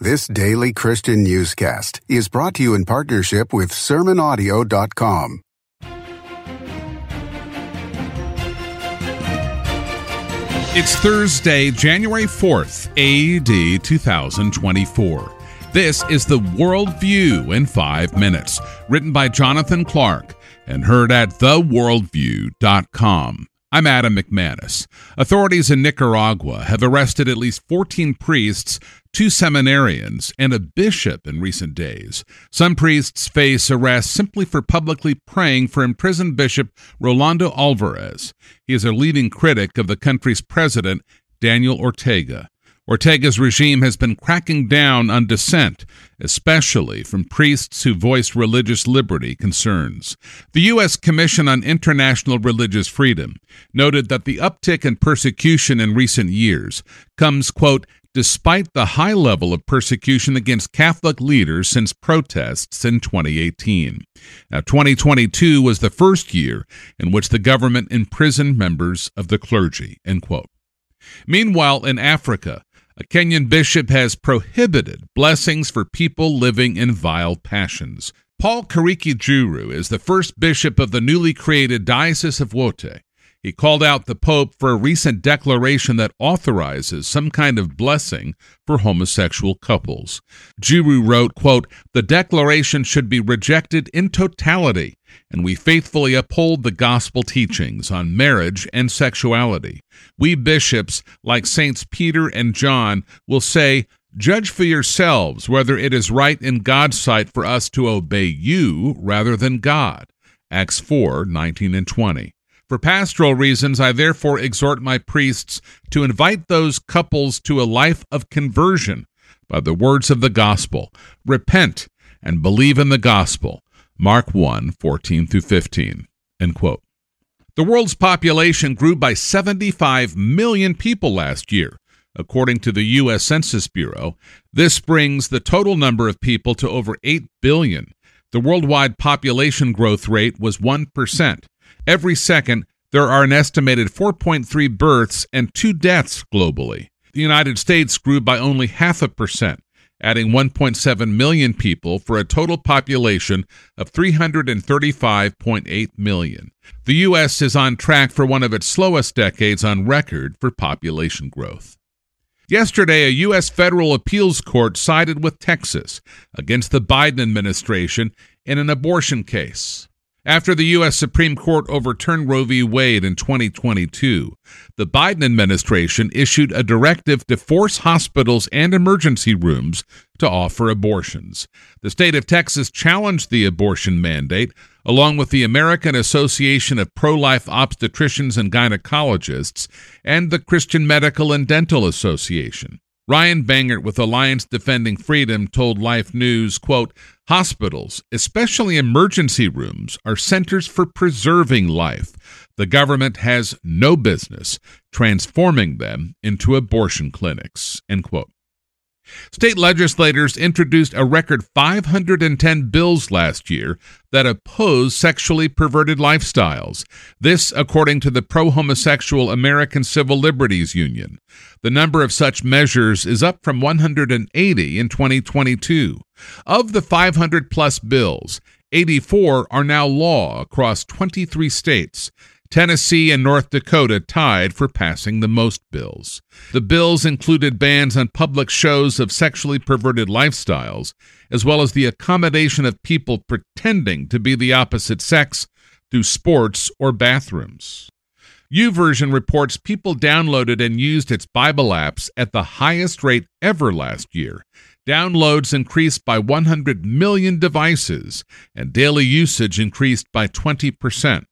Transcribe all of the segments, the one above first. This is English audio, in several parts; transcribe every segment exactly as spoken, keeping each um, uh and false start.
This daily Christian newscast is brought to you in partnership with Sermon Audio dot com. It's Thursday, January fourth, A D two thousand twenty-four. This is The World View in five minutes, written by Jonathan Clark and heard at the world view dot com. I'm Adam McManus. Authorities in Nicaragua have arrested at least fourteen priests, two seminarians, and a bishop in recent days. Some priests face arrest simply for publicly praying for imprisoned Bishop Rolando Alvarez. He is a leading critic of the country's president, Daniel Ortega. Ortega's regime has been cracking down on dissent, especially from priests who voice religious liberty concerns. The U S Commission on International Religious Freedom noted that the uptick in persecution in recent years comes, quote, despite the high level of persecution against Catholic leaders since protests in twenty eighteen. Now, twenty twenty-two was the first year in which the government imprisoned members of the clergy, end quote. Meanwhile, in Africa, a Kenyan bishop has prohibited blessings for people living in vile passions. Paul Kariuki Njiru is the first bishop of the newly created Diocese of Wote. He called out the Pope for a recent declaration that authorizes some kind of blessing for homosexual couples. Njiru wrote, quote, the declaration should be rejected in totality, and we faithfully uphold the gospel teachings on marriage and sexuality. We bishops, like Saints Peter and John, will say, judge for yourselves whether it is right in God's sight for us to obey you rather than God. Acts four nineteen and twenty. For pastoral reasons, I therefore exhort my priests to invite those couples to a life of conversion by the words of the gospel. Repent and believe in the gospel. Mark one fourteen through fifteen. End quote. The world's population grew by seventy-five million people last year, according to the U S Census Bureau. This brings the total number of people to over eight billion. The worldwide population growth rate was one percent. Every second, there are an estimated four point three births and two deaths globally. The United States grew by only half a percent, adding one point seven million people for a total population of three hundred thirty-five point eight million. The U S is on track for one of its slowest decades on record for population growth. Yesterday, a U S federal appeals court sided with Texas against the Biden administration in an abortion case. After the U S Supreme Court overturned Roe v. Wade in twenty twenty-two, the Biden administration issued a directive to force hospitals and emergency rooms to offer abortions. The state of Texas challenged the abortion mandate, along with the American Association of Pro-Life Obstetricians and Gynecologists and the Christian Medical and Dental Association. Ryan Bangert with Alliance Defending Freedom told Life News, quote, hospitals, especially emergency rooms, are centers for preserving life. The government has no business transforming them into abortion clinics, end quote. State legislators introduced a record five hundred ten bills last year that oppose sexually perverted lifestyles. This, according to the pro-homosexual American Civil Liberties Union. The number of such measures is up from one hundred eighty in twenty twenty-two. Of the five hundred plus bills, eighty-four are now law across twenty-three states. Tennessee and North Dakota tied for passing the most bills. The bills included bans on public shows of sexually perverted lifestyles, as well as the accommodation of people pretending to be the opposite sex through sports or bathrooms. YouVersion reports people downloaded and used its Bible apps at the highest rate ever last year. Downloads increased by one hundred million devices, and daily usage increased by twenty percent.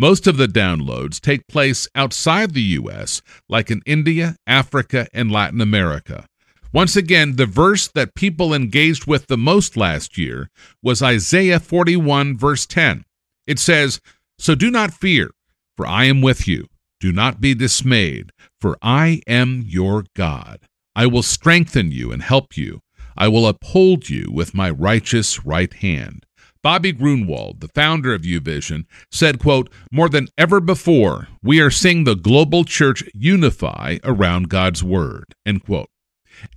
Most of the downloads take place outside the U S, like in India, Africa, and Latin America. Once again, the verse that people engaged with the most last year was Isaiah forty-one, verse ten. It says, so do not fear, for I am with you. Do not be dismayed, for I am your God. I will strengthen you and help you. I will uphold you with my righteous right hand. Bobby Grunwald, the founder of YouVersion, said, quote, more than ever before, we are seeing the global church unify around God's word, end quote.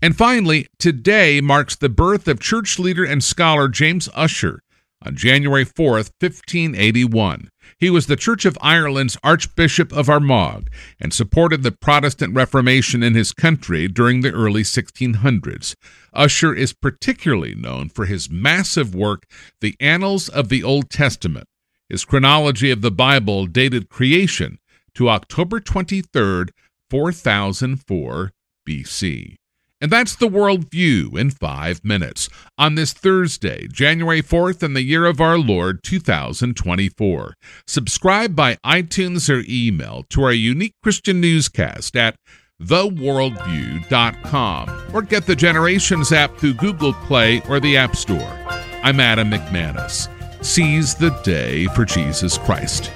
And finally, today marks the birth of church leader and scholar James Usher on January fourth, fifteen eighty-one. He was the Church of Ireland's Archbishop of Armagh and supported the Protestant Reformation in his country during the early sixteen hundreds. Usher is particularly known for his massive work, The Annals of the Old Testament. His chronology of the Bible dated creation to October twenty-third, four thousand four B C And that's The World View in five minutes on this Thursday, January fourth, in the year of our Lord, two thousand twenty-four. Subscribe by iTunes or email to our unique Christian newscast at the world view dot com or get the Generations app through Google Play or the App Store. I'm Adam McManus. Seize the day for Jesus Christ.